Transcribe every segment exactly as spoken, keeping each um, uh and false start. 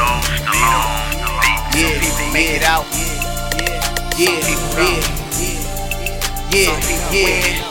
Leo, Stallone, yeah, people make it out. Yeah, yeah, yeah, yeah, yeah.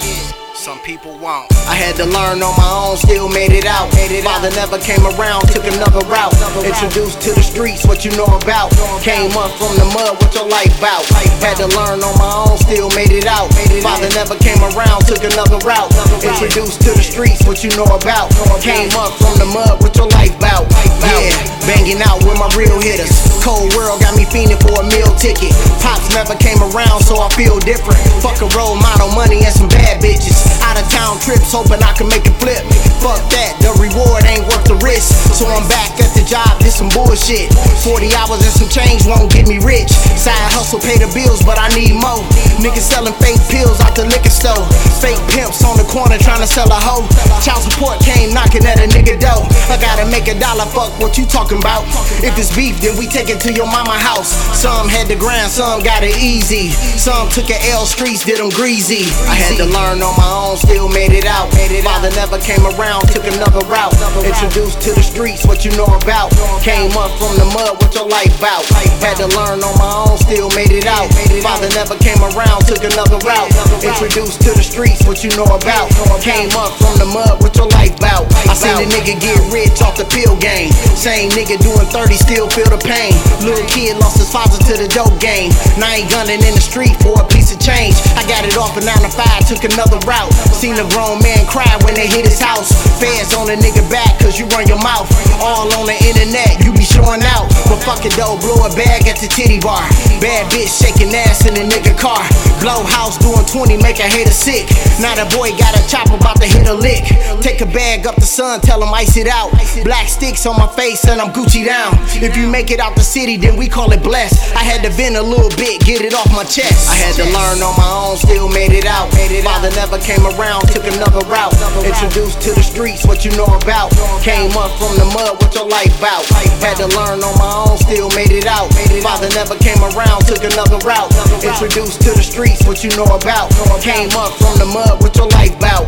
Some people won't. I had to learn on my own, still made it out. Father never came around, took another route. Introduced to the streets, what you know about. Came up from the mud, what your life about. Had to learn on my own, still made it out. Father never came around, took another route. Introduced to the streets, what you know about. Came up from the mud, what your life about. Yeah, banging out with my real hitters. Cold world got me fiending for a meal ticket. Pops never came around, so I feel different. Fuck a role model, money and some bad bitches. Out of town trips, hoping I can make it flip. Fuck that, the reward ain't worth the risk. So I'm back at the job, did some bullshit. forty hours and some change won't get me rich. Side hustle, pay the bills, but I need more. Niggas selling fake pills out the liquor store. Fake pimps on the corner trying to sell a hoe. Child support came knocking at a nigga door. I gotta make a dollar, fuck what you talking about. If it's beef, then we take it to your mama house. Some had to grind, some got it easy. Some took it L streets, did them greasy. I had to learn on my own. Still made it out. Father never came around, took another route. Introduced to the streets, what you know about. Came up from the mud, what your life about. Had to learn on my own, still made it out. Father never came around, took another route. Introduced to the streets, what you know about. Came up from the mud, what your life about. I seen a nigga get rich off the pill game. Same nigga doing thirty, still feel the pain. Little kid lost his father to the dope game. Now I ain't gunning in the street for a piece of change. I got it off a nine to five, took another route. Seen a grown man cry when they hit his house. Feds on a nigga back cause you run your mouth. All on the internet, you be showing out. But fuck it though, blow a bag at the titty bar. Bad bitch shaking ass in a nigga car. Glow house doing twenty, make a hater sick. Now the boy got a chopper, about to hit a lick. Take a bag up the sun, tell him ice it out. Black sticks on my face and I'm Gucci down. If you make it out the city, then we call it blessed. I had to vent a little bit, get it off my chest. I had to learn on my own, still made it out. Father never came around, took another route. Introduced to the streets, what you know about. Came up from the mud, what your life about. Had to learn on my own, still made it out. Father never came around, took another route. Introduced to the streets, what you know about. Came up from the mud, what your life about.